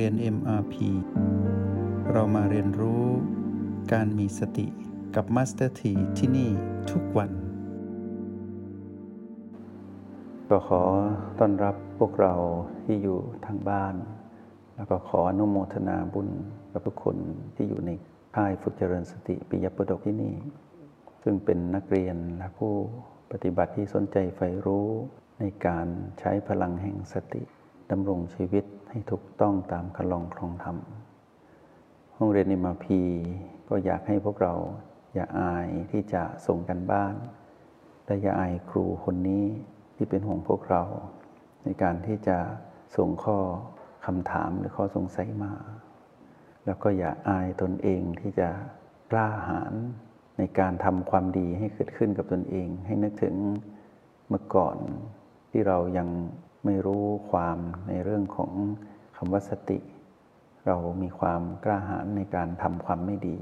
เรียน MRP เรามาเรียนรู้การมีสติกับ Master T ที่นี่ทุกวันก็ขอต้อนรับพวกเราที่อยู่ทางบ้านแล้วก็ขออนุโมทนาบุญกับทุกคนที่อยู่ในค่ายฝึกเจริญสติปิยโปดกที่นี่ซึ่งเป็นนักเรียนและผู้ปฏิบัติที่สนใจใฝ่รู้ในการใช้พลังแห่งสติดำรงชีวิตให้ถูกต้องตามคลองครองธรรมห้องเรียน MRP ก็อยากให้พวกเราอย่าอายที่จะส่งกันบ้านและอย่าอายครูคนนี้ที่เป็นห่วงพวกเราในการที่จะส่งข้อคำถามหรือข้อสงสัยมาแล้วก็อย่าอายตนเองที่จะกล้าหาญในการทำความดีให้เกิดขึ้นกับตนเองให้นึกถึงเมื่อก่อนที่เรายังไม่รู้ความในเรื่องของคำว่าสติเรามีความกล้าหาญในการทำความไม่ดี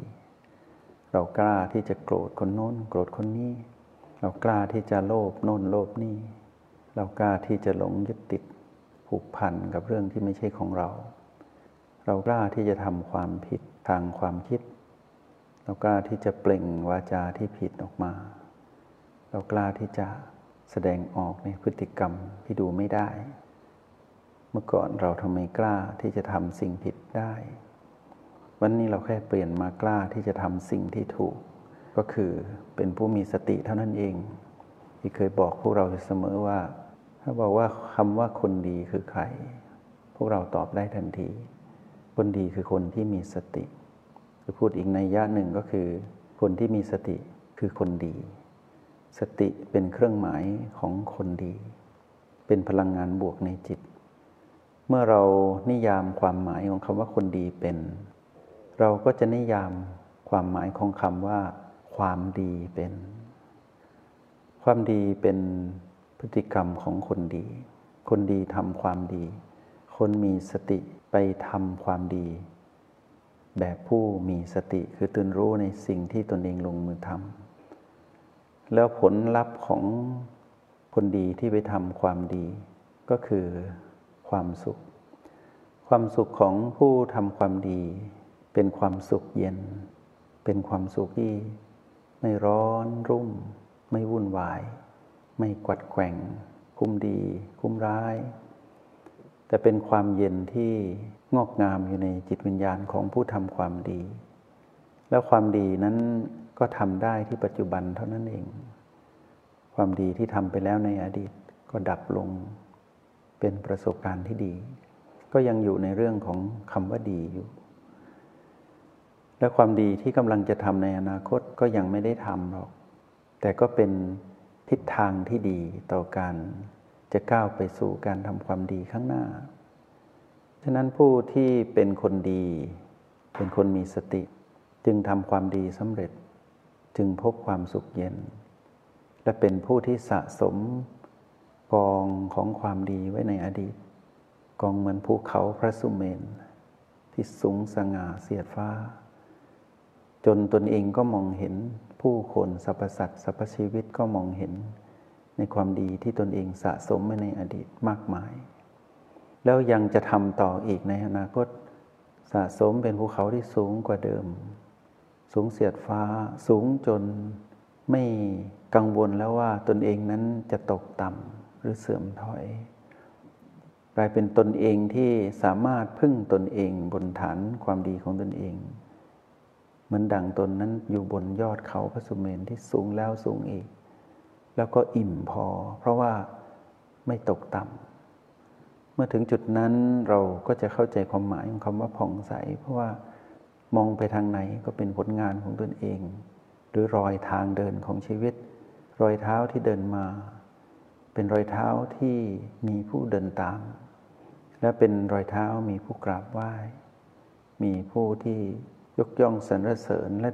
เรากล้าที่จะโกรธคนโน้นโกรธคนนี้เรากล้าที่จะโลภโน่นโลภนี่เรากล้าที่จะหลงยึดติดผูกพันกับเรื่องที่ไม่ใช่ของเราเรากล้าที่จะทำความผิดทางความคิดเรากล้าที่จะเปล่งวาจาที่ผิดออกมาเรากล้าที่จะแสดงออกในพฤติกรรมที่ดูไม่ได้เมื่อก่อนเราทำไมกล้าที่จะทำสิ่งผิดได้วันนี้เราแค่เปลี่ยนมากล้าที่จะทำสิ่งที่ถูกก็คือเป็นผู้มีสติเท่านั้นเองที่เคยบอกพวกเราเสมอว่าถ้าบอกว่าคำว่าคนดีคือใครพวกเราตอบได้ทันทีคนดีคือคนที่มีสติจะพูดอีกนัยยะหนึ่งก็คือคนที่มีสติคือคนดีสติเป็นเครื่องหมายของคนดีเป็นพลังงานบวกในจิตเมื่อเรานิยามความหมายของคำว่าคนดีเป็นเราก็จะนิยามความหมายของคำว่าความดีเป็นความดีเป็นพฤติกรรมของคนดีคนดีทำความดีคนมีสติไปทำความดีแบบผู้มีสติคือตื่นรู้ในสิ่งที่ตนเองลงมือทำแล้วผลลัพธ์ของคนดีที่ไปทำความดีก็คือความสุขความสุขของผู้ทำความดีเป็นความสุขเย็นเป็นความสุขที่ไม่ร้อนรุ่มไม่วุ่นวายไม่กวัดแกว่งคุ้มดีคุ้มร้ายแต่เป็นความเย็นที่งอกงามอยู่ในจิตวิญญาณของผู้ทำความดีแล้วความดีนั้นก็ทำได้ที่ปัจจุบันเท่านั้นเองความดีที่ทำไปแล้วในอดีตก็ดับลงเป็นประสบการณ์ที่ดีก็ยังอยู่ในเรื่องของคำว่าดีอยู่และความดีที่กำลังจะทำในอนาคตก็ยังไม่ได้ทำหรอกแต่ก็เป็นทิศทางที่ดีต่อการจะก้าวไปสู่การทำความดีข้างหน้าฉะนั้นผู้ที่เป็นคนดีเป็นคนมีสติจึงทำความดีสำเร็จจึงพบความสุขเย็นและเป็นผู้ที่สะสมกองของความดีไว้ในอดีตกองเหมือนภูเขาพระสุเมรุที่สูงสง่าเสียดฟ้าจนตนเองก็มองเห็นผู้คนสรรพสัตว์สรรพชีวิตก็มองเห็นในความดีที่ตนเองสะสมไว้ในอดีตมากมายแล้วยังจะทำต่ออีกในอนาคตสะสมเป็นภูเขาที่สูงกว่าเดิมสูงเสียดฟ้าสูงจนไม่กังวลแล้วว่าตนเองนั้นจะตกต่ำหรือเสื่อมถอยกลายเป็นตนเองที่สามารถพึ่งตนเองบนฐานความดีของตนเองเหมือนดั่งตนนั้นอยู่บนยอดเขาพระสุเมรุที่สูงแล้วสูงอีกแล้วก็อิ่มพอเพราะว่าไม่ตกต่ำเมื่อถึงจุดนั้นเราก็จะเข้าใจความหมายของคำว่าผ่องใสเพราะว่ามองไปทางไหนก็เป็นผลงานของตนเองหรือรอยทางเดินของชีวิตรอยเท้าที่เดินมาเป็นรอยเท้าที่มีผู้เดินตามและเป็นรอยเท้ามีผู้กราบไหว้มีผู้ที่ยกย่องสรรเสริญและ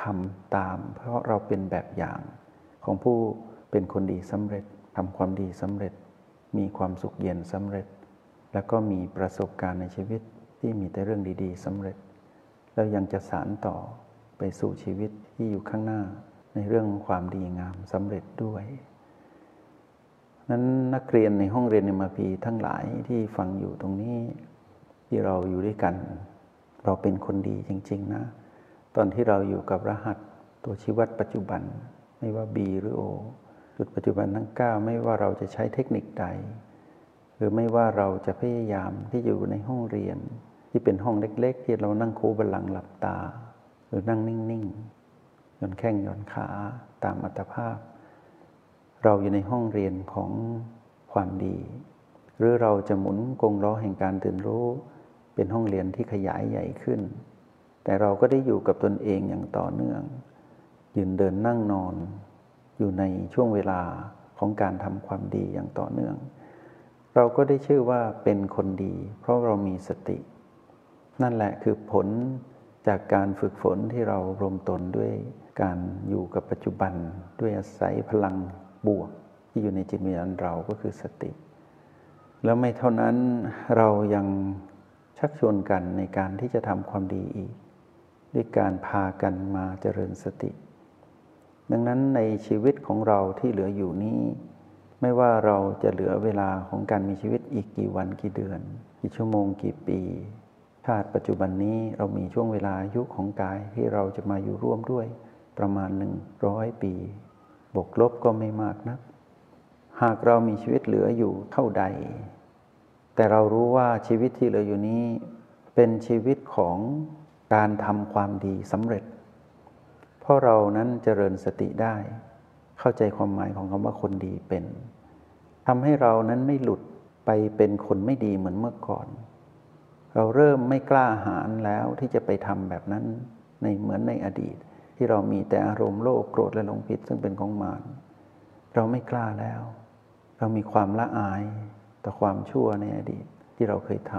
ทำตามเพราะเราเป็นแบบอย่างของผู้เป็นคนดีสำเร็จทำความดีสำเร็จมีความสุขเย็นสำเร็จแล้วก็มีประสบการณ์ในชีวิตที่มีแต่เรื่องดีๆสำเร็จแล้วยังจะสานต่อไปสู่ชีวิตที่อยู่ข้างหน้าในเรื่องความดีงามสำเร็จด้วยนั้นนักเรียนในห้องเรียน MRP ทั้งหลายที่ฟังอยู่ตรงนี้ ที่เราอยู่ด้วยกันเราเป็นคนดีจริงๆนะตอนที่เราอยู่กับรหัสตัวชี้วัดปัจจุบันไม่ว่า B หรือ O จุดปัจจุบันทั้ง9ไม่ว่าเราจะใช้เทคนิคใดหรือไม่ว่าเราจะพยายามที่อยู่ในห้องเรียนที่เป็นห้องเล็กๆที่เรานั่งคูบัลลังก์หลับตาหรือนั่งนิ่งๆหย่อนแข้งหย่อนขาตามอัตภาพเราอยู่ในห้องเรียนของความดีหรือเราจะหมุนกงล้อแห่งการตื่นรู้เป็นห้องเรียนที่ขยายใหญ่ขึ้นแต่เราก็ได้อยู่กับตนเองอย่างต่อเนื่องยืนเดินนั่งนอนอยู่ในช่วงเวลาของการทำความดีอย่างต่อเนื่องเราก็ได้ชื่อว่าเป็นคนดีเพราะเรามีสตินั่นแหละคือผลจากการฝึกฝนที่เรารวมตนด้วยการอยู่กับปัจจุบันด้วยอาศัยพลังบวกที่อยู่ในจิตวิญญาณเราก็คือสติแล้วไม่เท่านั้นเรายังชักชวนกันในการที่จะทำความดีอีกด้วยการพากันมาเจริญสติดังนั้นในชีวิตของเราที่เหลืออยู่นี้ไม่ว่าเราจะเหลือเวลาของการมีชีวิตอีกกี่วันกี่เดือนกี่ชั่วโมงกี่ปีชาติปัจจุบันนี้เรามีช่วงเวลาอายุของกายที่เราจะมาอยู่ร่วมด้วยประมาณ100ปีบวกลบก็ไม่มากนักหากเรามีชีวิตเหลืออยู่เท่าใดแต่เรารู้ว่าชีวิตที่เหลืออยู่นี้เป็นชีวิตของการทำความดีสำเร็จเพราะเรานั้นเจริญสติได้เข้าใจความหมายของคำว่าคนดีเป็นทำให้เรานั้นไม่หลุดไปเป็นคนไม่ดีเหมือนเมื่อก่อนเราเริ่มไม่กล้าหาญแล้วที่จะไปทำแบบนั้นในเหมือนในอดีตที่เรามีแต่อารมณ์โลภโกรธและหลงผิดซึ่งเป็นของมารเราไม่กล้าแล้วเรามีความละอายต่อความชั่วในอดีตที่เราเคยท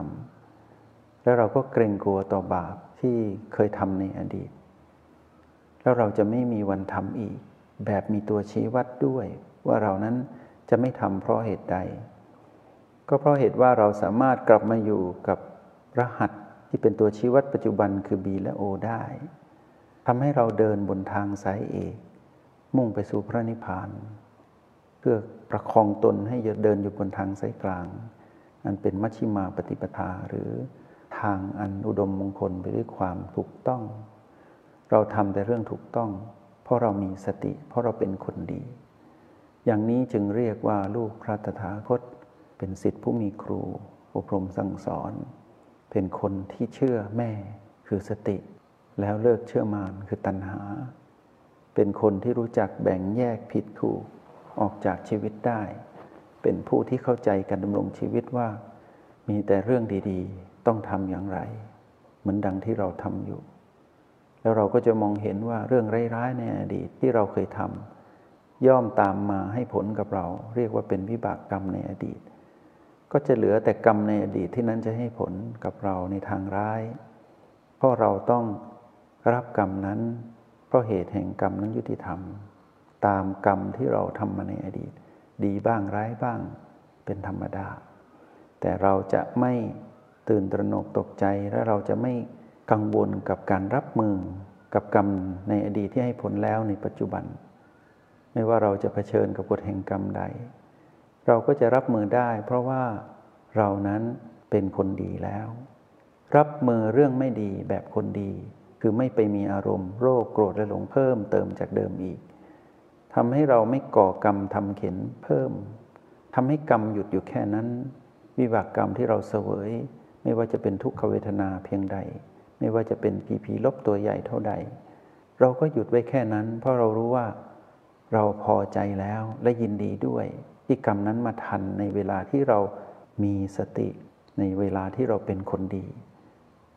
ำแล้วเราก็เกรงกลัวต่อบาปที่เคยทำในอดีตแล้วเราจะไม่มีวันทำอีกแบบมีตัวชี้วัดด้วยว่าเรานั้นจะไม่ทำเพราะเหตุใดก็เพราะเหตุว่าเราสามารถกลับมาอยู่กับรหัสที่เป็นตัวชี้วัดปัจจุบันคือ B และ O ได้ทำให้เราเดินบนทางสายเอกมุ่งไปสู่พระนิพพานเพื่อประคองตนให้เดินอยู่บนทางสายกลางอันเป็นมัชฌิมาปฏิปทาหรือทางอันอุดมมงคลไปด้วยความถูกต้องเราทำแต่เรื่องถูกต้องเพราะเรามีสติเพราะเราเป็นคนดีอย่างนี้จึงเรียกว่าลูกพระตถาคตเป็นศิษย์ผู้มีครูอบรมสั่งสอนเป็นคนที่เชื่อแม่คือสติแล้วเลิกเชื่อมารคือตัณหาเป็นคนที่รู้จักแบ่งแยกผิดถูกออกจากชีวิตได้เป็นผู้ที่เข้าใจการดำรงชีวิตว่ามีแต่เรื่องดีๆต้องทำอย่างไรเหมือนดังที่เราทำอยู่แล้วเราก็จะมองเห็นว่าเรื่องร้ายๆในอดีตที่เราเคยทำย่อมตามมาให้ผลกับเราเรียกว่าเป็นวิบากกรรมในอดีตก็จะเหลือแต่กรรมในอดีตที่นั้นจะให้ผลกับเราในทางร้ายเพราะเราต้องรับกรรมนั้นเพราะเหตุแห่งกรรมนั้นยุติธรรมตามกรรมที่เราทำมาในอดีตดีบ้างร้ายบ้างเป็นธรรมดาแต่เราจะไม่ตื่นตระหนกตกใจและเราจะไม่กังวลกับการรับมือกับกรรมในอดีตที่ให้ผลแล้วในปัจจุบันไม่ว่าเราจะเผชิญกับกฎแห่งกรรมใดเราก็จะรับมือได้เพราะว่าเรานั้นเป็นคนดีแล้วรับมือเรื่องไม่ดีแบบคนดีคือไม่ไปมีอารมณ์โลภโกรธและหลงเพิ่มเติมจากเดิมอีกทำให้เราไม่ก่อกรรมทำเข็ญเพิ่มทำให้กรรมหยุดอยู่แค่นั้นวิบากกรรมที่เราเสวยไม่ว่าจะเป็นทุกขเวทนาเพียงใดไม่ว่าจะเป็นผีลบตัวใหญ่เท่าใดเราก็หยุดไว้แค่นั้นเพราะเรารู้ว่าเราพอใจแล้วและยินดีด้วยที่กรรมนั้นมาทันในเวลาที่เรามีสติในเวลาที่เราเป็นคนดี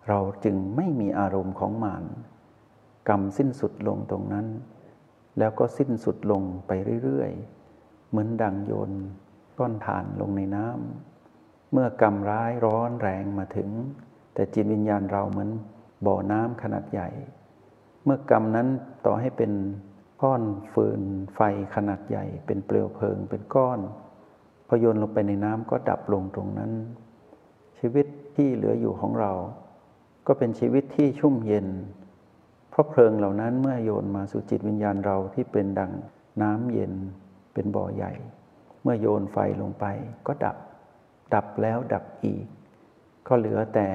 เราจึงไม่มีอารมณ์ของมารกรรมสิ้นสุดลงตรงนั้นแล้วก็สิ้นสุดลงไปเรื่อยๆเหมือนดังโยนก้อนถ่านลงในน้ำเมื่อกรรมร้ายร้อนแรงมาถึงแต่จิตวิญญาณเราเหมือนบ่อน้ำขนาดใหญ่เมื่อกรรมนั้นต่อให้เป็นก้อนฟืนไฟขนาดใหญ่เป็นเปลวเพลิงเป็นก้อนพอโยนลงไปในน้ำก็ดับลงตรงนั้นชีวิตที่เหลืออยู่ของเราก็เป็นชีวิตที่ชุ่มเย็นเพราะเพลิงเหล่านั้นเมื่อโยนมาสู่จิตวิญญาณเราที่เป็นดังน้ำเย็นเป็นบ่อใหญ่เมื่อโยนไฟลงไปก็ดับแล้วดับอีก ก็เหลือแต่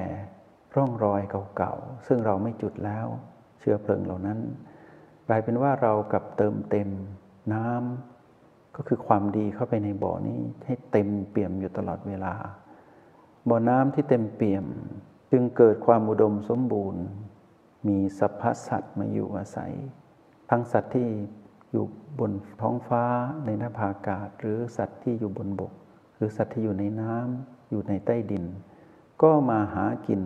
ร่องรอยเก่าๆซึ่งเราไม่จุดแล้วเชื้อเพลิงเหล่านั้นกลายเป็นว่าเรากลับเติมเต็มน้ำก็คือความดีเข้าไปในบ่อนี้ให้เต็มเปี่ยมอยู่ตลอดเวลาบ่อน้ำที่เต็มเปี่ยมจึงเกิดความอุดมสมบูรณ์มีสรรพสัตว์มาอยู่อาศัยทั้งสัตว์ที่อยู่บนท้องฟ้าในหน้าผาอากาศหรือสัตว์ที่อยู่บนบกหรือสัตว์ที่อยู่ในน้ำอยู่ในใต้ดินก็มาหากิน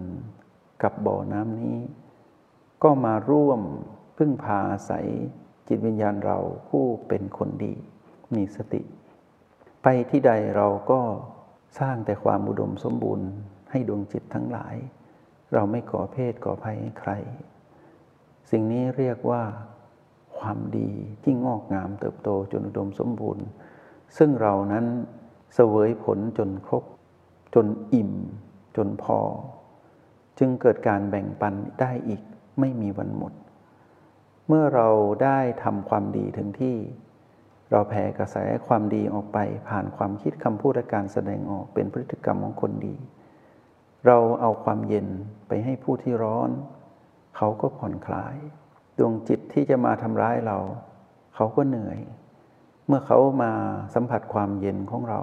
กับบ่อน้ำนี้ก็มาร่วมพึ่งพาอาศัยจิตวิญญาณเราผู้เป็นคนดีมีสติไปที่ใดเราก็สร้างแต่ความอุดมสมบูรณ์ให้ดวงจิตทั้งหลายเราไม่ก่อเพศก่อภัยให้ใครสิ่งนี้เรียกว่าความดีที่งอกงามเติบโตจนอุดมสมบูรณ์ซึ่งเรานั้นเสวยผลจนครบจนอิ่มจนพอจึงเกิดการแบ่งปันได้อีกไม่มีวันหมดเมื่อเราได้ทำความดีถึงที่เราแผ่กระแสความดีออกไปผ่านความคิดคำพูดและการแสดงออกเป็นพฤติกรรมของคนดีเราเอาความเย็นไปให้ผู้ที่ร้อนเขาก็ผ่อนคลายดวงจิตที่จะมาทำร้ายเราเขาก็เหนื่อยเมื่อเขามาสัมผัสความเย็นของเรา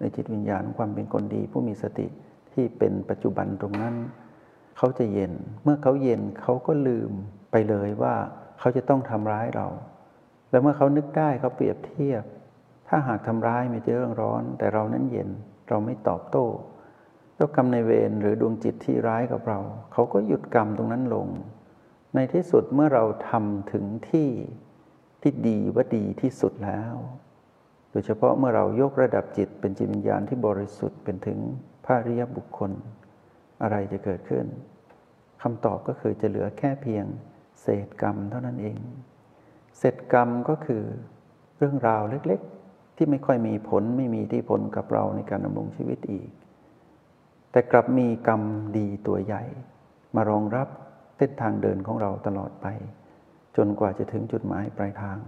ในจิตวิญญาณความเป็นคนดีผู้มีสติที่เป็นปัจจุบันตรงนั้นเขาจะเย็นเมื่อเขาเย็นเขาก็ลืมไปเลยว่าเขาจะต้องทำร้ายเราแล้วเมื่อเขานึกได้เขาเปรียบเทียบถ้าหากทำร้ายไม่ใช่เรื่องร้อนแต่เรานั้นเย็นเราไม่ตอบโต้แล้วกรรมในเวรหรือดวงจิตที่ร้ายกับเราเขาก็หยุดกรรมตรงนั้นลงในที่สุดเมื่อเราทำถึงที่ดีว่าดีที่สุดแล้วโดยเฉพาะเมื่อเรายกระดับจิตเป็นจิตวิญญาณที่บริสุทธิ์เป็นถึงพระอริยบุคคลอะไรจะเกิดขึ้นคำตอบก็คือจะเหลือแค่เพียงเศษกรรมเท่านั้นเองเศษกรรมก็คือเรื่องราวเล็กๆที่ไม่ค่อยมีผลไม่มีที่ผลกับเราในการดำรงชีวิตอีกแต่กลับมีกรรมดีตัวใหญ่มารองรับเส้นทางเดินของเราตลอดไปจนกว่าจะถึงจุดหมายปลายทาง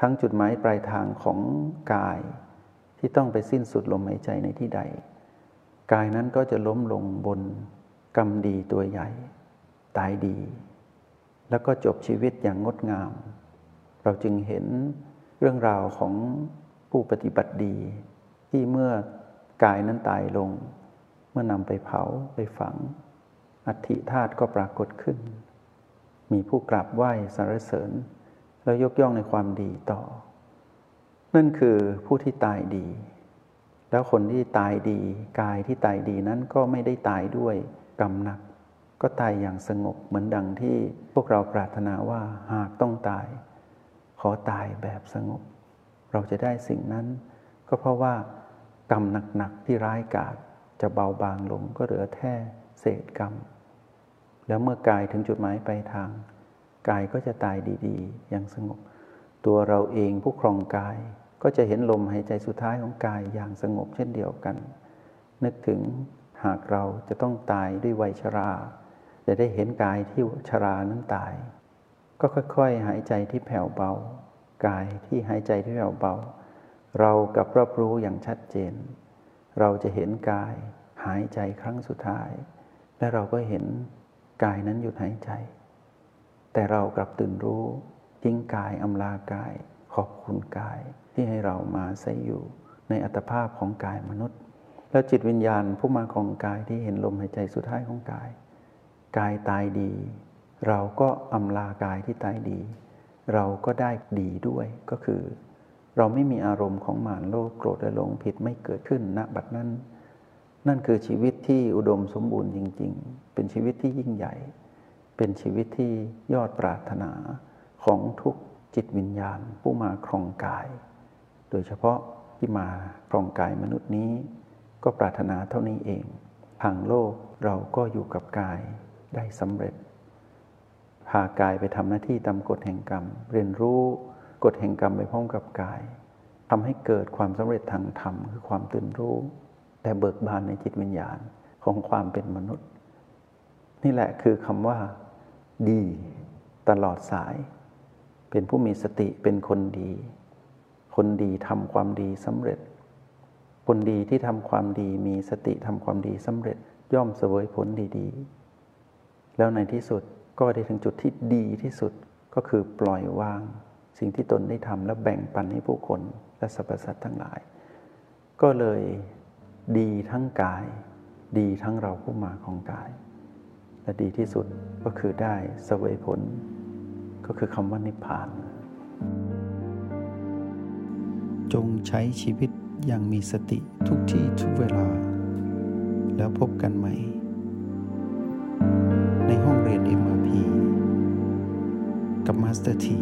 ทั้งจุดหมายปลายทางของกายที่ต้องไปสิ้นสุดลมหายใจในที่ใดกายนั้นก็จะล้มลงบนกรรมดีตัวใหญ่ตายดีแล้วก็จบชีวิตอย่างงดงามเราจึงเห็นเรื่องราวของผู้ปฏิบัติดีที่เมื่อกายนั้นตายลงเมื่อนำไปเผาไปฝังอัฐิธาตุก็ปรากฏขึ้นมีผู้กราบไหว้สรรเสริญแล้วยกย่องในความดีต่อนั่นคือผู้ที่ตายดีแล้วคนที่ตายดีกายที่ตายดีนั้นก็ไม่ได้ตายด้วยกรรมหนักก็ตายอย่างสงบเหมือนดังที่พวกเราปรารถนาว่าหากต้องตายขอตายแบบสงบเราจะได้สิ่งนั้นก็เพราะว่ากรรมหนักๆที่ร้ายกาจจะเบาบางลงก็เหลือแค่เศษกรรมแล้วเมื่อกายถึงจุดหมายปลายทางกายก็จะตายดีๆอย่างสงบตัวเราเองผู้ครองกายก็จะเห็นลมหายใจสุดท้ายของกายอย่างสงบเช่นเดียวกันนึกถึงหากเราจะต้องตายด้วยวัยชราจะได้เห็นกายที่ชรานั้นตายก็ค่อยๆหายใจที่แผ่วเบากายที่หายใจที่แผ่วเบาเรากับรับรู้อย่างชัดเจนเราจะเห็นกายหายใจครั้งสุดท้ายและเราก็เห็นกายนั้นหยุดหายใจแต่เรากลับตื่นรู้ทิ้งกายอำลากายขอบคุณกายที่ให้เรามาใส่อยู่ในอัตภาพของกายมนุษย์แล้วจิตวิญญาณผู้มาของกายที่เห็นลมหายใจสุดท้ายของกายกายตายดีเราก็อำลากายที่ตายดีเราก็ได้ดีด้วยก็คือเราไม่มีอารมณ์ของหมานโลภโกรธและหลงผิดไม่เกิดขึ้นณบัดนั้นนั่นคือชีวิตที่อุดมสมบูรณ์จริงๆเป็นชีวิตที่ยิ่งใหญ่เป็นชีวิตที่ยอดปรารถนาของทุกจิตวิญญาณผู้มาครองกายโดยเฉพาะที่มาครองกายมนุษย์นี้ก็ปรารถนาเท่านี้เองทางโลกเราก็อยู่กับกายได้สำเร็จพากายไปทำหน้าที่ตามกฎแห่งกรรมเรียนรู้กฎแห่งกรรมไปพร้อมกับกายทำให้เกิดความสำเร็จทางธรรมคือความตื่นรู้แต่เบิกบานในจิตวิญญาณของความเป็นมนุษย์นี่แหละคือคำว่าดีตลอดสายเป็นผู้มีสติเป็นคนดีคนดีทำความดีสำเร็จคนดีที่ทำความดีมีสติทำความดีสำเร็จ ย่อมเสวยผลดีๆแล้วในที่สุดก็ได้ถึงจุดที่ดีที่สุดก็คือปล่อยวางสิ่งที่ตนได้ทำและแบ่งปันให้ผู้คนและสรรพสัตว์ทั้งหลายก็เลยดีทั้งกายดีทั้งเราผู้มาของกายและดีที่สุดก็คือได้เสวยผลก็คือคำว่านิพพานจงใช้ชีวิตอย่างมีสติทุกที่ทุกเวลาแล้วพบกันใหม่ในห้องเรียน MRP กับมาสเตอร์ที